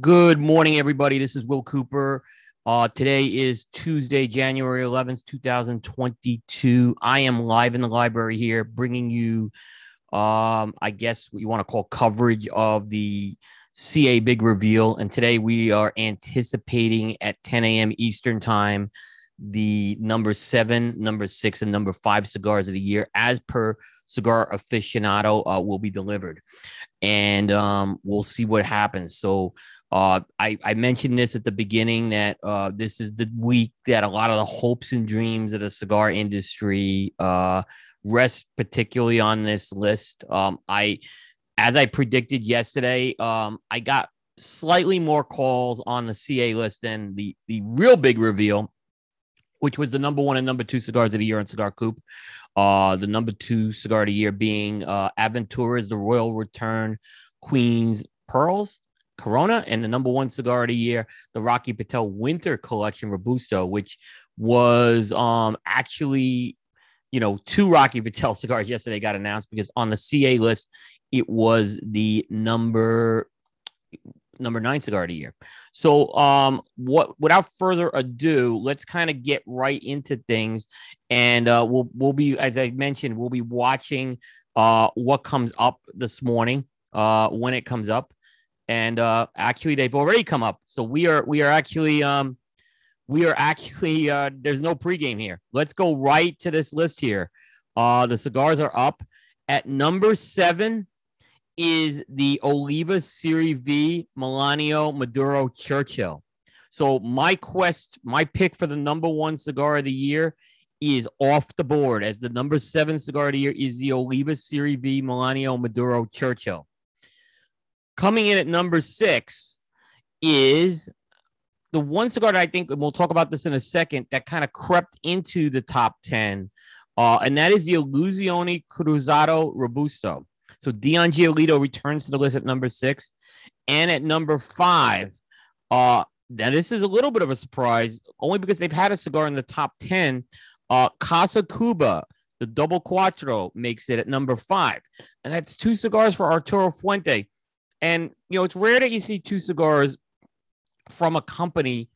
Good morning, everybody. This is Will Cooper. Today is Tuesday, January 11th, 2022. I am live in the library here bringing you, I guess, what you want to call coverage of the CA Big Reveal. And today we are anticipating at 10 a.m. Eastern Time the number 7, number 6, and number 5 cigars of the year, as per Cigar Aficionado, will be delivered. And we'll see what happens. So I mentioned this at the beginning that this is the week that a lot of the hopes and dreams of the cigar industry rest, particularly on this list. As I predicted yesterday, I got slightly more calls on the CA list than the real big reveal, which was the number 1 and number 2 cigars of the year on Cigar Coop. The number 2 cigar of the year being Aventura's The Royal Return, Queen's Pearls, Corona, and the number 1 cigar of the year, the Rocky Patel Winter Collection Robusto, which was actually, you know, 2 Rocky Patel cigars yesterday got announced, because on the CA list, it was the number 9 cigar of the year. So without further ado, let's kind of get right into things. And we'll be, as I mentioned, we'll be watching what comes up this morning, when it comes up. And actually, they've already come up. So we are actually there's no pregame here. Let's go right to this list here. The cigars are up. At number 7 is the Oliva Serie V Melanio Maduro Churchill. So my pick for the number 1 cigar of the year is off the board, as the number 7 cigar of the year is the Oliva Serie V Melanio Maduro Churchill. Coming in at number 6 is the one cigar that I think, and we'll talk about this in a second, that kind of crept into the top 10, and that is the Illusione Cruzado Robusto. So Dion Giolito returns to the list at number 6. And at number 5, now this is a little bit of a surprise, only because they've had a cigar in the top 10. Casa Cuba, the Double Cuatro, makes it at number 5. And that's 2 cigars for Arturo Fuente. And, you know, it's rare that you see 2 cigars from a company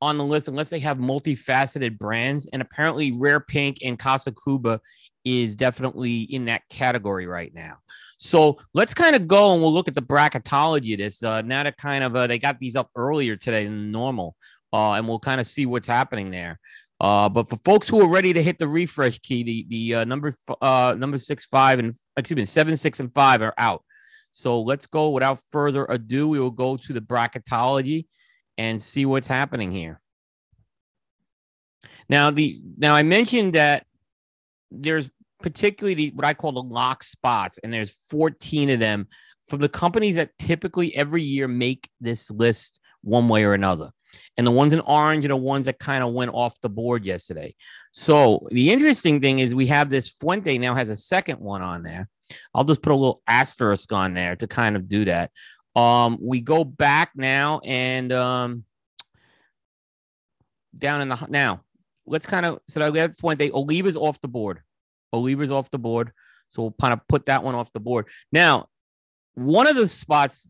on the list unless they have multifaceted brands. And apparently Rare Pink and Casa Cuba is definitely in that category right now. So let's kind of go and we'll look at the bracketology of this. Now to kind of, they got these up earlier today than normal, and we'll kind of see what's happening there. But for folks who are ready to hit the refresh key, the number 7, 6, and 5 are out. So let's go. Without further ado, we will go to the bracketology and see what's happening here. Now I mentioned that there's particularly what I call the lock spots, and there's 14 of them from the companies that typically every year make this list one way or another. And the ones in orange are the ones that kind of went off the board yesterday. So the interesting thing is we have this Fuente now has a second one on there. I'll just put a little asterisk on there to kind of do that. We go back now and down in the now. Let's kind of, so at that point, Oliva's off the board. So we'll kind of put that one off the board. Now, one of the spots,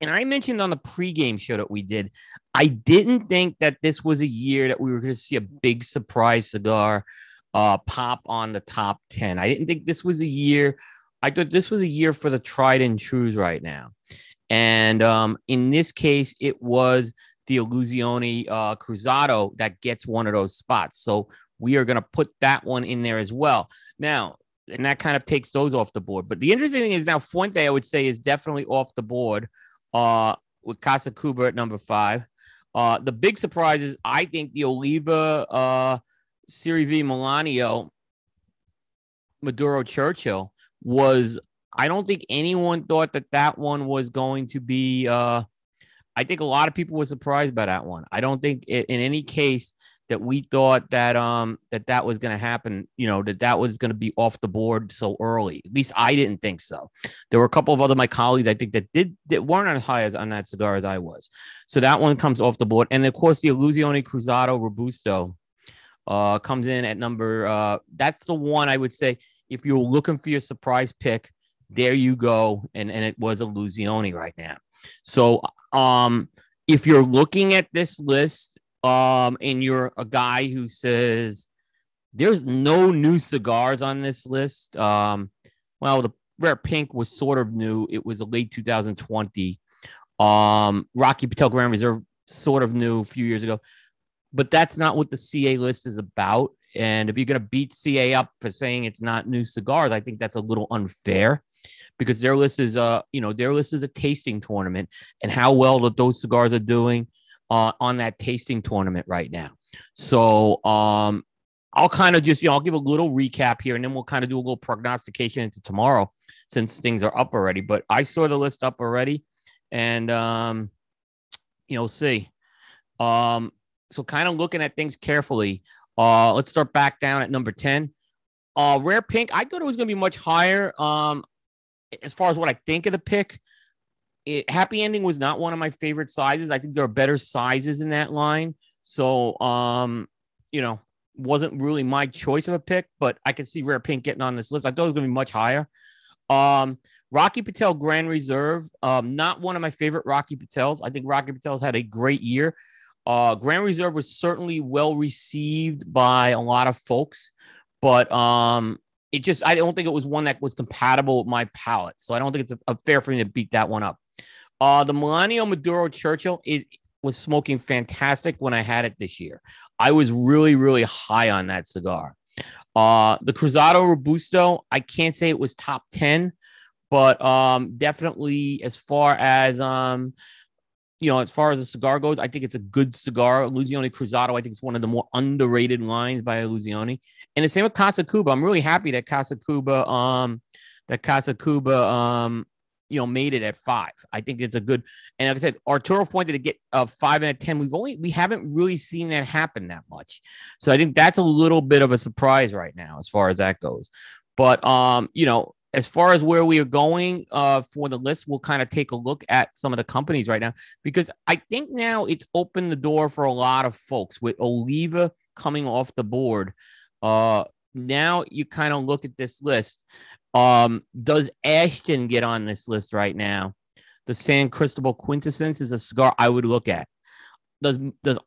and I mentioned on the pregame show that we did, I didn't think that this was a year that we were going to see a big surprise cigar pop on the top 10. I didn't think this was a year. I thought this was a year for the tried and trues right now. And in this case, it was the Illusione Cruzado that gets one of those spots. So we are going to put that one in there as well. Now, and that kind of takes those off the board. But the interesting thing is now Fuente, I would say, is definitely off the board with Casa Cuba at number 5. The big surprise is, I think, the Oliva Serie V Melanio Maduro Churchill was, I don't think anyone thought that one was going to be I think a lot of people were surprised by that one. I don't think in any case that we thought that that was going to happen, you know, that was going to be off the board so early. At least I didn't think so. There were a couple of other my colleagues, I think, that weren't as high as on that cigar as I was. So that one comes off the board. And, of course, the Illusione Cruzado Robusto comes in at number that's the one I would say if you're looking for your surprise pick, there you go. And it was Illusione right now. So If you're looking at this list, and you're a guy who says there's no new cigars on this list, well, the Rare Pink was sort of new. It was a late 2020. Rocky Patel Grand Reserve sort of new a few years ago. But that's not what the CA list is about. And if you're going to beat CA up for saying it's not new cigars, I think that's a little unfair, because their list is a, you know, their list is a tasting tournament, and how well that those cigars are doing on that tasting tournament right now. So I'll kind of just, you know, I'll give a little recap here, and then we'll kind of do a little prognostication into tomorrow, since things are up already. But I saw the list up already, and you'll see. So kind of looking at things carefully. Let's start back down at number 10. Rare Pink, I thought it was going to be much higher as far as what I think of the pick. Happy Ending was not one of my favorite sizes. I think there are better sizes in that line. So, you know, wasn't really my choice of a pick, but I could see Rare Pink getting on this list. I thought it was going to be much higher. Rocky Patel Grand Reserve, not one of my favorite Rocky Patels. I think Rocky Patel's had a great year. Grand Reserve was certainly well received by a lot of folks, but it just, I don't think it was one that was compatible with my palate. So I don't think it's fair for me to beat that one up. The Melanio Maduro Churchill was smoking fantastic when I had it this year. I was really, really high on that cigar. The Cruzado Robusto, I can't say it was top 10, but definitely as far as, you know, as far as a cigar goes, I think it's a good cigar. Illusione Cruzado, I think it's one of the more underrated lines by Illusione. And the same with Casa Cuba. I'm really happy that Casa Cuba, you know, made it at 5. I think it's a good, and like I said, Arturo Fuente to get a 5 out of 10. We haven't really seen that happen that much. So I think that's a little bit of a surprise right now, as far as that goes. But, you know, as far as where we are going for the list, we'll kind of take a look at some of the companies right now, because I think now it's opened the door for a lot of folks with Oliva coming off the board. Now you kind of look at this list. Does Ashton get on this list right now? The San Cristobal Quintessence is a cigar I would look at. Does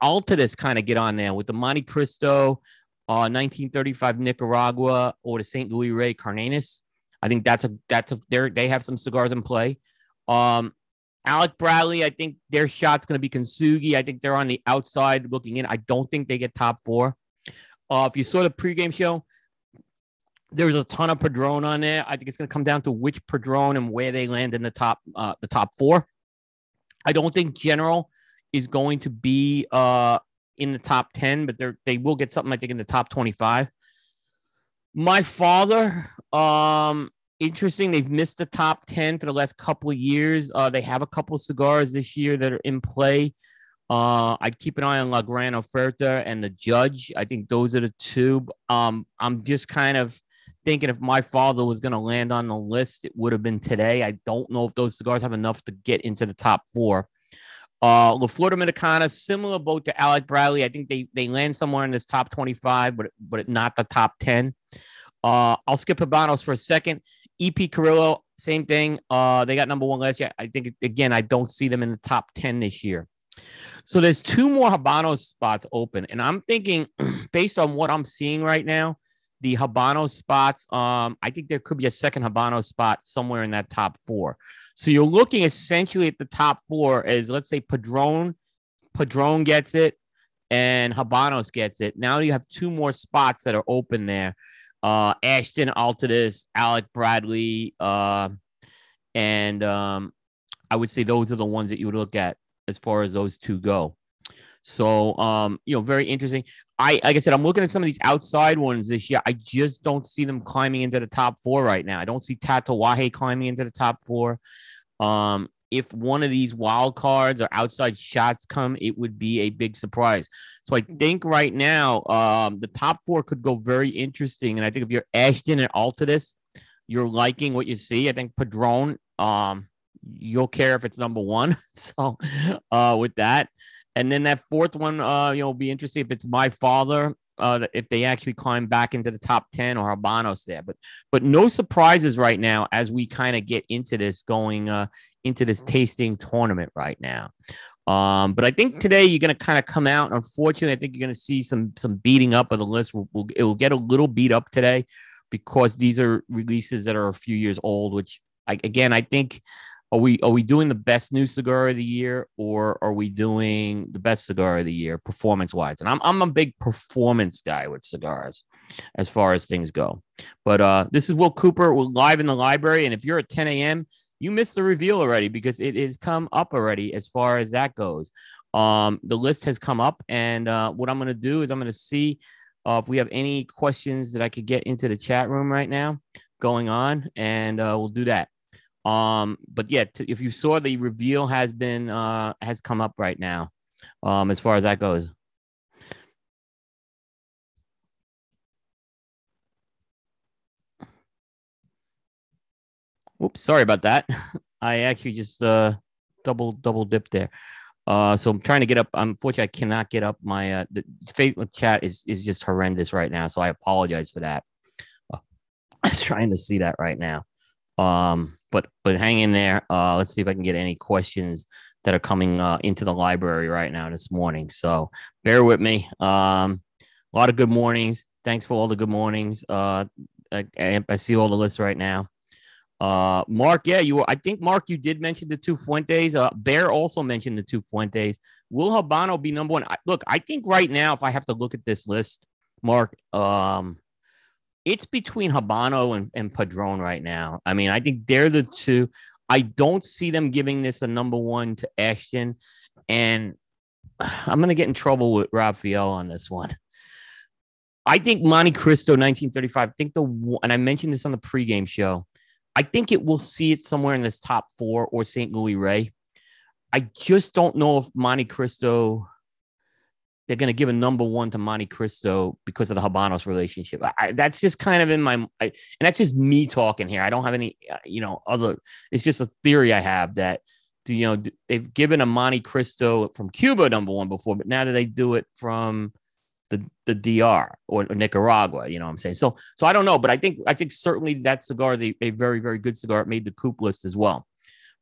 Altadis kind of get on there with the Monte Cristo, 1935 Nicaragua, or the Saint Luis Rey Carenas? I think they have some cigars in play. Alec Bradley, I think their shot's going to be Kintsugi. I think they're on the outside looking in. I don't think they get top 4. If you saw the pregame show, there's a ton of Padron on there. I think it's going to come down to which Padron and where they land in the top 4. I don't think General is going to be in the top 10, but they will get something, I think, in the top 25. My Father, interesting. They've missed the top 10 for the last couple of years. They have a couple of cigars this year that are in play. I'd keep an eye on La Gran Oferta and The Judge. I think those are the two. I'm just kind of thinking if My Father was going to land on the list, it would have been today. I don't know if those cigars have enough to get into the top 4. La Flor Dominicana, similar boat to Alec Bradley. I think they land somewhere in this top 25, but not the top 10. I'll skip Habanos for a second. E.P. Carrillo, same thing. They got number 1 last year. I think, again, I don't see them in the top 10 this year. So there's 2 more Habanos spots open. And I'm thinking, based on what I'm seeing right now, the Habanos spots, I think there could be a second Habanos spot somewhere in that top 4. So you're looking essentially at the top 4 as, let's say, Padron gets it and Habanos gets it. Now you have 2 more spots that are open there. Ashton, Altadis, Alec Bradley, and I would say those are the ones that you would look at as far as those 2 go. So, you know, very interesting. Like I said, I'm looking at some of these outside ones this year. I just don't see them climbing into the top 4 right now. I don't see Tatawahe climbing into the top 4. If one of these wild cards or outside shots come, it would be a big surprise. So I think right now, the top 4 could go very interesting. And I think if you're Ashton and Altadis, you're liking what you see. I think Padron, you'll care if it's number 1. So, with that. And then that 4th one, you'll be interested if it's My Father if they actually climb back into the top 10 or Habanos there. But no surprises right now as we kind of get into this going into this tasting tournament right now. But I think today you're going to kind of come out. Unfortunately, I think you're going to see some beating up of the list. It will get a little beat up today because these are releases that are a few years old, which, I think, are we doing the best new cigar of the year, or are we doing the best cigar of the year performance-wise? And I'm a big performance guy with cigars as far as things go. But this is Will Cooper. We're live in the library, and if you're at 10 a.m., you missed the reveal already because it has come up already as far as that goes. The list has come up, and what I'm going to do is I'm going to see if we have any questions that I could get into the chat room right now going on, and we'll do that. But yeah, if you saw, the reveal has been has come up right now as far as that goes. Oops, sorry about that. I actually just double dipped there. So I'm trying to get up. Unfortunately, I cannot get up. My the Facebook chat is just horrendous right now, so I apologize for that. I was trying to see that right now. But hang in there. Let's see if I can get any questions that are coming into the library right now this morning. So bear with me. A lot of good mornings. Thanks for all the good mornings. I see all the lists right now. Mark, yeah, I think, Mark, you did mention the two Fuentes. Bear also mentioned the two Fuentes. Will Habano be number one? Look, I think right now, if I have to look at this list, Mark, it's between Habano and Padron right now. I mean, I think they're the two. I don't see them giving this a number one to Ashton. And I'm going to get in trouble with Raphael on this one. I think Monte Cristo 1935, I think and I mentioned this on the pregame show, I think it will see it somewhere in this top four or St. Louis Rey. I just don't know if Monte Cristo, they're going to give a number one to Monte Cristo because of the Habanos relationship. That's just kind of in my, and that's just me talking here. I don't have any, it's just a theory I have that, they've given a Monte Cristo from Cuba number one before, but now that they do it from the DR or Nicaragua, you know what I'm saying? So I don't know, but I think certainly that cigar is a very, very good cigar. It made the coupe list as well.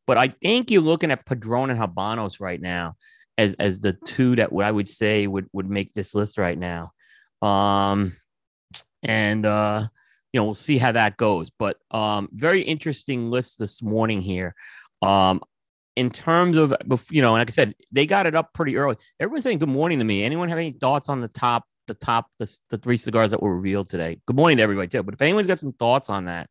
But I think you're looking at Padron and Habanos right now as the two that what I would say would make this list right now. We'll see how that goes. But very interesting list this morning here. In terms of, like I said, they got it up pretty early. Everyone's saying good morning to me. Anyone have any thoughts on the three cigars that were revealed today? Good morning to everybody too. But if anyone's got some thoughts on that,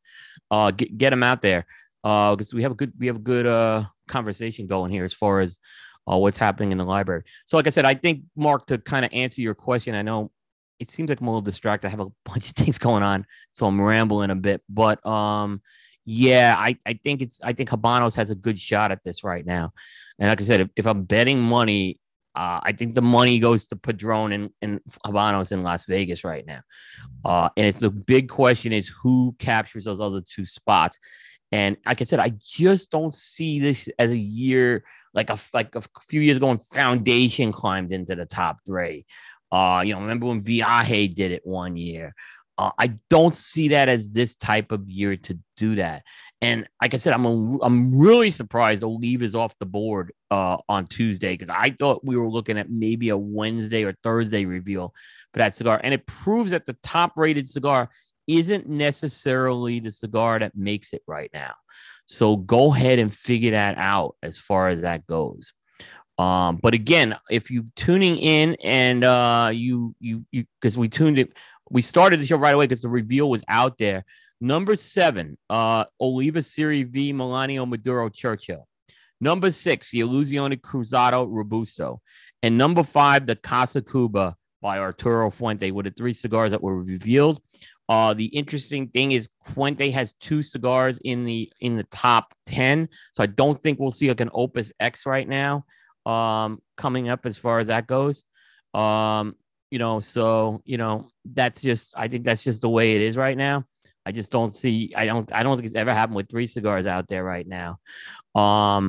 get them out there because we have a good conversation going here as far as what's happening in the library. So, like I said, I think, Mark, to kind of answer your question, I know it seems like I'm a little distracted. I have a bunch of things going on, so I'm rambling a bit, but yeah, I think Habanos has a good shot at this right now. And like I said, if I'm betting money, I think the money goes to Padron and Habanos in Las Vegas right now. And it's the big question is who captures those other two spots. And like I said, I just don't see this as a year, like a few years ago when Foundation climbed into the top three. Remember when Viaje did it one year. I don't see that as this type of year to do that. And like I said, I'm really surprised Oliva is off the board on Tuesday because I thought we were looking at maybe a Wednesday or Thursday reveal for that cigar. And it proves that the top-rated cigar isn't necessarily the cigar that makes it right now. So go ahead and figure that out as far as that goes. But again, if you're tuning in and you because we tuned it, we started the show right away because the reveal was out there. Number 7, Oliva Serie V Melanio Maduro Churchill. Number 6, the Illusione Cruzado Robusto. And number 5, the Casa Cuba by Arturo Fuente were the three cigars that were revealed. The interesting thing is Fuente has two cigars in the top 10. So I don't think we'll see like an Opus X right now coming up as far as that goes. I think that's just the way it is right now. I just don't see, I don't think it's ever happened with three cigars out there right now. A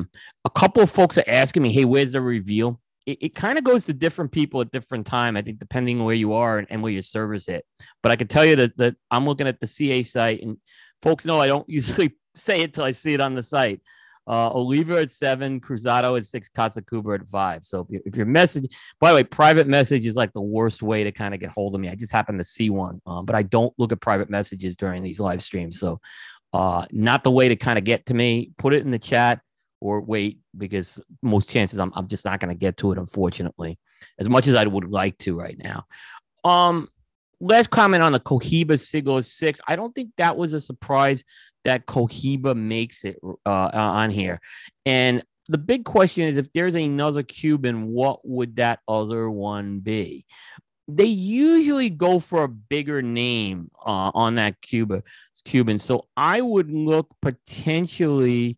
couple of folks are asking me, hey, where's the reveal? it kind of goes to different people at different time, I think, depending where you are and where you service it. But I can tell you that I'm looking at the CA site, and folks know I don't usually say it till I see it on the site. Oliva at 7, Cruzado at 6, Casa Cuba at 5. So if your message, by the way, private message is like the worst way to kind of get hold of me. I just happened to see one, but I don't look at private messages during these live streams. So not the way to kind of get to me. Put it in the chat or wait, because most chances I'm just not going to get to it, unfortunately, as much as I would like to right now. Last comment on the Cohiba Siglo 6. I don't think that was a surprise that Cohiba makes it on here. And the big question is, if there's another Cuban, what would that other one be? They usually go for a bigger name on that Cuban. So I would look potentially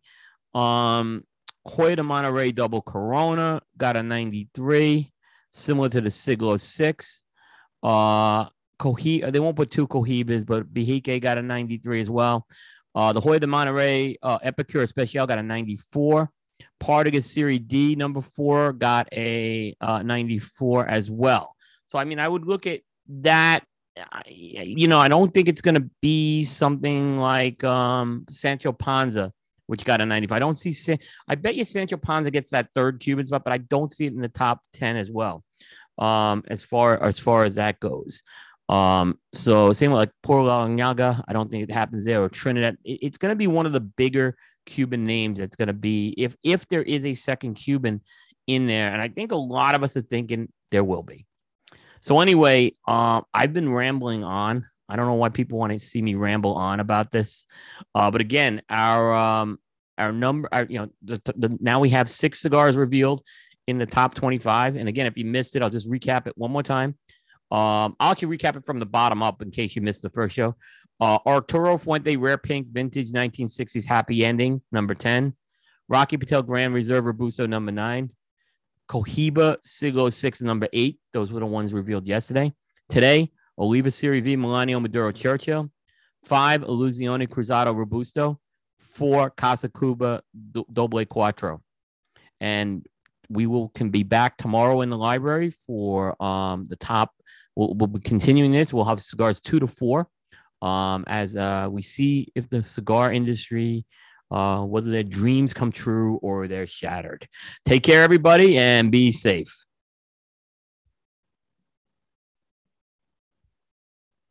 Hoyo de Monterrey Double Corona, got a 93, similar to the Siglo 6. They won't put two Cohibas, but Vihike got a 93 as well. The Hoyo de Monterrey Epicure Especial got a 94. Partagas Serie D, number 4, got a 94 as well. So, I mean, I would look at that. You know, I don't think it's going to be something like Sancho Panza, which got a 95. I don't see. I bet you Sancho Panza gets that third Cuban spot, but I don't see it in the top 10 as well. As far as that goes. So same with like Puerto Larrañaga, I don't think it happens there, or Trinidad. It's going to be one of the bigger Cuban names that's going to be, if there is a second Cuban in there. And I think a lot of us are thinking there will be. So anyway, I've been rambling on. I don't know why people want to see me ramble on about this. But again, now we have 6 cigars revealed in the top 25. And again, if you missed it, I'll just recap it one more time. I'll actually recap it from the bottom up in case you missed the first show. Arturo Fuente Rare Pink Vintage 1960s Happy Ending, number 10. Rocky Patel Grand Reserve Robusto, number 9. Cohiba Siglo 6, number 8. Those were the ones revealed yesterday. Today, Oliva Serie V Melanio Maduro Churchill. 5, Illusione Cruzado Robusto. 4, Casa Cuba Doble Cuatro. And we can be back tomorrow in the library for the top. We'll be continuing this. We'll have cigars 2 to 4 as we see if the cigar industry, whether their dreams come true or they're shattered. Take care, everybody, and be safe.